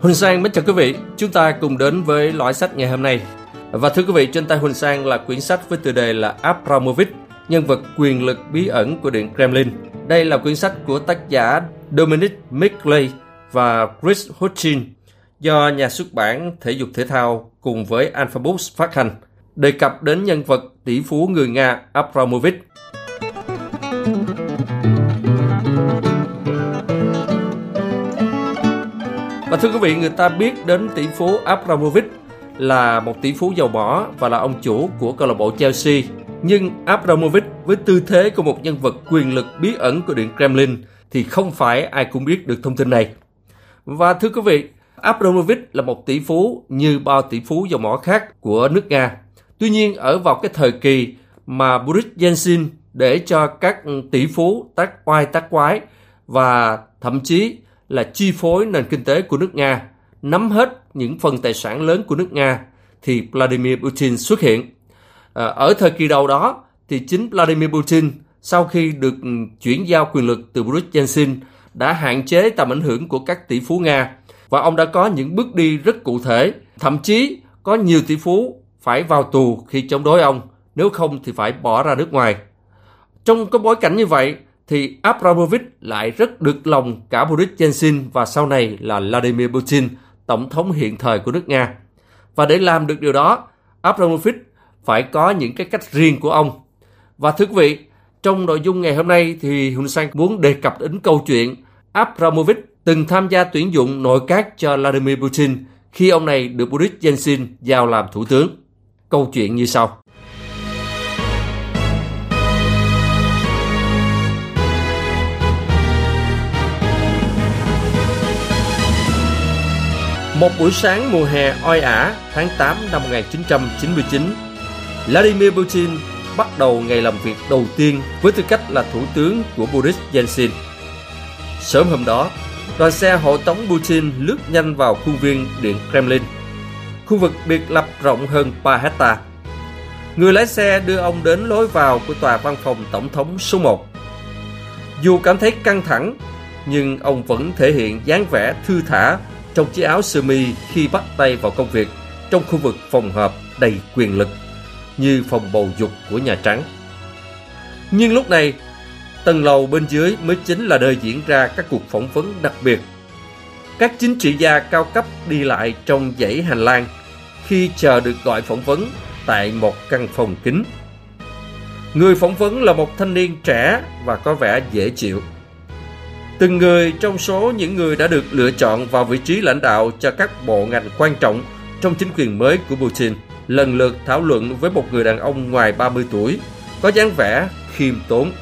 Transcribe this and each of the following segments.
Huỳnh Sang mến chào quý vị, chúng ta cùng đến với lõi sách ngày hôm nay. Và thưa quý vị, trên tay Huỳnh Sang là quyển sách với tựa đề là Abramovich, nhân vật quyền lực bí ẩn của Điện Kremlin. Đây là quyển sách của tác giả Dominic Midgley và Chris Hutchins do nhà xuất bản Thể dục Thể thao cùng với Alphabooks phát hành, đề cập đến nhân vật tỷ phú người Nga Abramovich. Và thưa quý vị, người ta biết đến tỷ phú Abramovich là một tỷ phú giàu bỏ và là ông chủ của câu lạc bộ Chelsea. Nhưng Abramovich với tư thế của một nhân vật quyền lực bí ẩn của Điện Kremlin thì không phải ai cũng biết được thông tin này. Và thưa quý vị, Abramovich là một tỷ phú như bao tỷ phú dầu mỏ khác của nước Nga. Tuy nhiên, ở vào cái thời kỳ mà Boris Yeltsin để cho các tỷ phú tác oai tác quái và thậm chí là chi phối nền kinh tế của nước Nga, nắm hết những phần tài sản lớn của nước Nga, thì Vladimir Putin xuất hiện. Ở thời kỳ đầu đó thì chính Vladimir Putin sau khi được chuyển giao quyền lực từ Boris Yeltsin đã hạn chế tầm ảnh hưởng của các tỷ phú Nga, và ông đã có những bước đi rất cụ thể, thậm chí có nhiều tỷ phú phải vào tù khi chống đối ông, nếu không thì phải bỏ ra nước ngoài. Trong cái bối cảnh như vậy thì Abramovich lại rất được lòng cả Boris Yeltsin và sau này là Vladimir Putin, tổng thống hiện thời của nước Nga. Và để làm được điều đó, Abramovich phải có những cái cách riêng của ông. Và thưa quý vị, trong nội dung ngày hôm nay thì Huỳnh Sang muốn đề cập đến câu chuyện Abramovich từng tham gia tuyển dụng nội các cho Vladimir Putin khi ông này được Boris Yeltsin giao làm thủ tướng. Câu chuyện như sau. Một buổi sáng mùa hè oi ả tháng 8 năm 1999, Vladimir Putin bắt đầu ngày làm việc đầu tiên với tư cách là thủ tướng của Boris Yeltsin. Sớm hôm đó, đoàn xe hộ tống Putin lướt nhanh vào khuôn viên Điện Kremlin, khu vực biệt lập rộng hơn 3 hectare. Người lái xe đưa ông đến lối vào của tòa văn phòng tổng thống số 1. Dù cảm thấy căng thẳng, nhưng ông vẫn thể hiện dáng vẻ thư thả trong chiếc áo sơ mi khi bắt tay vào công việc trong khu vực phòng họp đầy quyền lực như phòng bầu dục của Nhà Trắng. Nhưng lúc này, tầng lầu bên dưới mới chính là nơi diễn ra các cuộc phỏng vấn đặc biệt. Các chính trị gia cao cấp đi lại trong dãy hành lang khi chờ được gọi phỏng vấn tại một căn phòng kín. Người phỏng vấn là một thanh niên trẻ và có vẻ dễ chịu. Từng người trong số những người đã được lựa chọn vào vị trí lãnh đạo cho các bộ ngành quan trọng trong chính quyền mới của Putin lần lượt thảo luận với một người đàn ông ngoài 30 tuổi, có dáng vẻ khiêm tốn.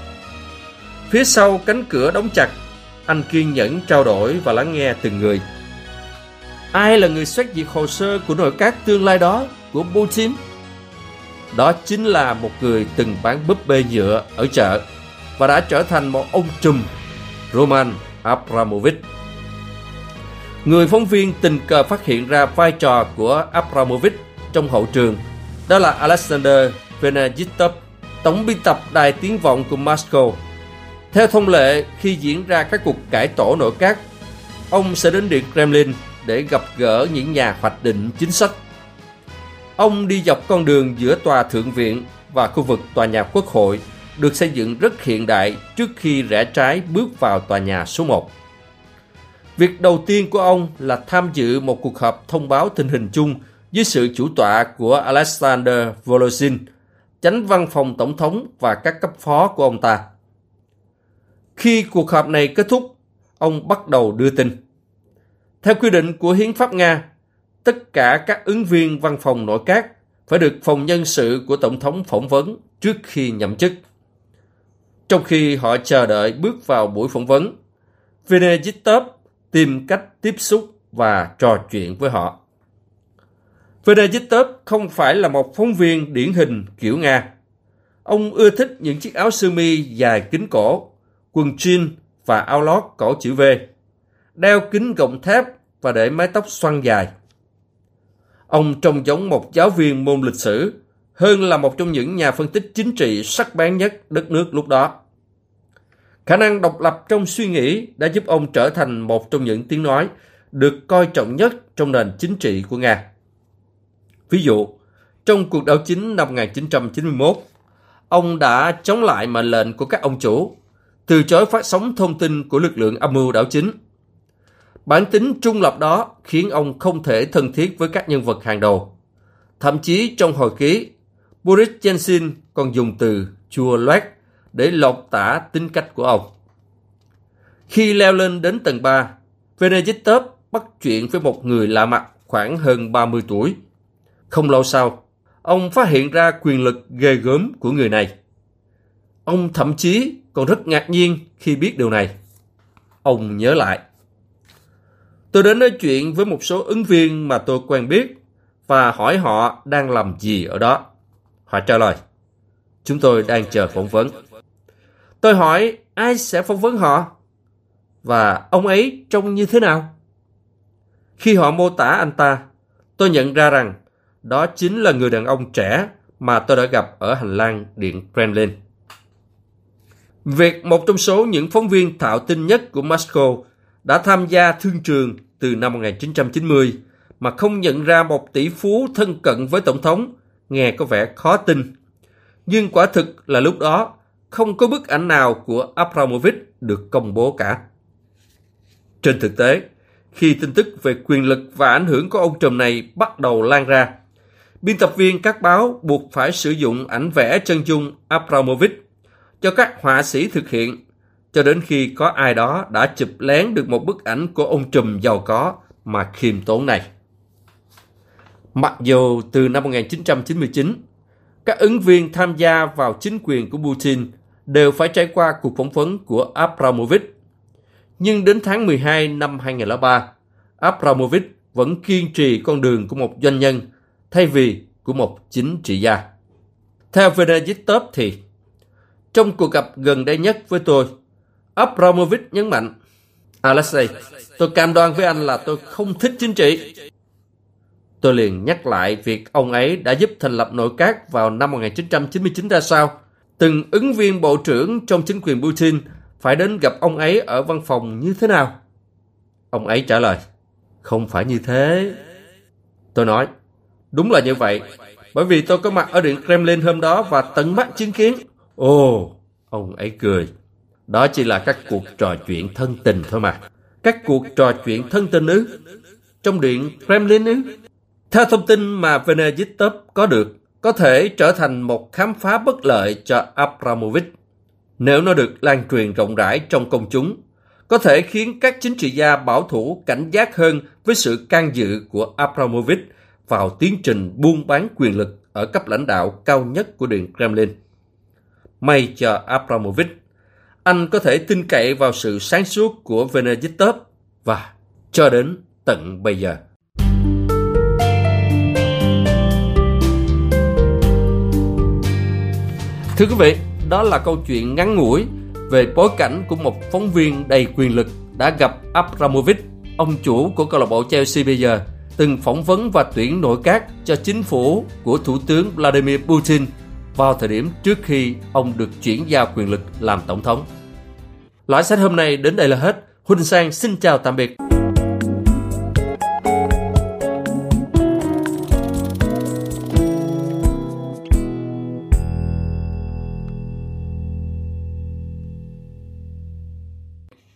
Phía sau cánh cửa đóng chặt, anh kiên nhẫn trao đổi và lắng nghe từng người. Ai là người soát duyệt hồ sơ của nội các tương lai đó của Putin? Đó chính là một người từng bán búp bê nhựa ở chợ và đã trở thành một ông trùm, Roman Abramovich. Người phóng viên tình cờ phát hiện ra vai trò của Abramovich trong hậu trường. Đó là Alexander Venegistov, tổng biên tập đài tiếng vọng của Moscow. Theo thông lệ, khi diễn ra các cuộc cải tổ nội các, ông sẽ đến Điện Kremlin để gặp gỡ những nhà hoạch định chính sách. Ông đi dọc con đường giữa tòa thượng viện và khu vực tòa nhà quốc hội, được xây dựng rất hiện đại trước khi rẽ trái bước vào tòa nhà số 1. Việc đầu tiên của ông là tham dự một cuộc họp thông báo tình hình chung dưới sự chủ tọa của Alexander Volosin, chánh văn phòng tổng thống và các cấp phó của ông ta. Khi cuộc họp này kết thúc, ông bắt đầu đưa tin. Theo quy định của hiến pháp Nga, tất cả các ứng viên văn phòng nội các phải được phòng nhân sự của tổng thống phỏng vấn trước khi nhậm chức. Trong khi họ chờ đợi bước vào buổi phỏng vấn, Venezhitov tìm cách tiếp xúc và trò chuyện với họ. Venezhitov không phải là một phóng viên điển hình kiểu Nga. Ông ưa thích những chiếc áo sơ mi dài kín cổ, quần jean và áo lót cổ chữ V, đeo kính gọng thép và để mái tóc xoăn dài. Ông trông giống một giáo viên môn lịch sử, Hơn là một trong những nhà phân tích chính trị sắc bén nhất đất nước lúc đó. Khả năng độc lập trong suy nghĩ đã giúp ông trở thành một trong những tiếng nói được coi trọng nhất trong nền chính trị của Nga. Ví dụ, trong cuộc đảo chính năm 1991, ông đã chống lại mệnh lệnh của các ông chủ, từ chối phát sóng thông tin của lực lượng âm mưu đảo chính. Bản tính trung lập đó khiến ông không thể thân thiết với các nhân vật hàng đầu. Thậm chí trong hồi ký, Boris Yeltsin còn dùng từ chua loét để lột tả tính cách của ông. Khi leo lên đến tầng 3, Venezhitov bắt chuyện với một người lạ mặt khoảng hơn 30 tuổi. Không lâu sau, ông phát hiện ra quyền lực ghê gớm của người này. Ông thậm chí còn rất ngạc nhiên khi biết điều này. Ông nhớ lại. Tôi đến nói chuyện với một số ứng viên mà tôi quen biết và hỏi họ đang làm gì ở đó. Họ trả lời, chúng tôi đang chờ phỏng vấn. Tôi hỏi ai sẽ phỏng vấn họ? Và ông ấy trông như thế nào? Khi họ mô tả anh ta, tôi nhận ra rằng đó chính là người đàn ông trẻ mà tôi đã gặp ở hành lang Điện Kremlin. Việc một trong số những phóng viên thạo tin nhất của Moscow đã tham gia thương trường từ năm 1990 mà không nhận ra một tỷ phú thân cận với Tổng thống nghe có vẻ khó tin. Nhưng quả thực là lúc đó không có bức ảnh nào của Abramovich được công bố cả. Trên thực tế, khi tin tức về quyền lực và ảnh hưởng của ông trùm này bắt đầu lan ra, biên tập viên các báo buộc phải sử dụng ảnh vẽ chân dung Abramovich cho các họa sĩ thực hiện, cho đến khi có ai đó đã chụp lén được một bức ảnh của ông trùm giàu có mà khiêm tốn này. Mặc dù từ năm 1999, các ứng viên tham gia vào chính quyền của Putin đều phải trải qua cuộc phỏng vấn của Abramovich, nhưng đến tháng 12 năm 2003, Abramovich vẫn kiên trì con đường của một doanh nhân thay vì của một chính trị gia. Theo Venezhitov thì, trong cuộc gặp gần đây nhất với tôi, Abramovich nhấn mạnh, Alexei, tôi cam đoan với anh là tôi không thích chính trị. Tôi liền nhắc lại việc ông ấy đã giúp thành lập nội các vào năm 1999 ra sao. Từng ứng viên bộ trưởng trong chính quyền Putin phải đến gặp ông ấy ở văn phòng như thế nào? Ông ấy trả lời, không phải như thế. Tôi nói, đúng là như vậy, bởi vì tôi có mặt ở Điện Kremlin hôm đó và tận mắt chứng kiến. Ồ, ông ấy cười. Đó chỉ là các cuộc trò chuyện thân tình thôi mà. Các cuộc trò chuyện thân tình ư? Trong Điện Kremlin ư? Theo thông tin mà Venezhitov có được, có thể trở thành một khám phá bất lợi cho Abramovich. Nếu nó được lan truyền rộng rãi trong công chúng, có thể khiến các chính trị gia bảo thủ cảnh giác hơn với sự can dự của Abramovich vào tiến trình buôn bán quyền lực ở cấp lãnh đạo cao nhất của Điện Kremlin. May cho Abramovich, anh có thể tin cậy vào sự sáng suốt của Venezhitov và cho đến tận bây giờ. Thưa quý vị, đó là câu chuyện ngắn ngủi về bối cảnh của một phóng viên đầy quyền lực đã gặp Abramovich, ông chủ của câu lạc bộ Chelsea bây giờ, từng phỏng vấn và tuyển nội các cho chính phủ của Thủ tướng Vladimir Putin vào thời điểm trước khi ông được chuyển giao quyền lực làm tổng thống. Loại sách hôm nay đến đây là hết. Huỳnh Sang xin chào tạm biệt.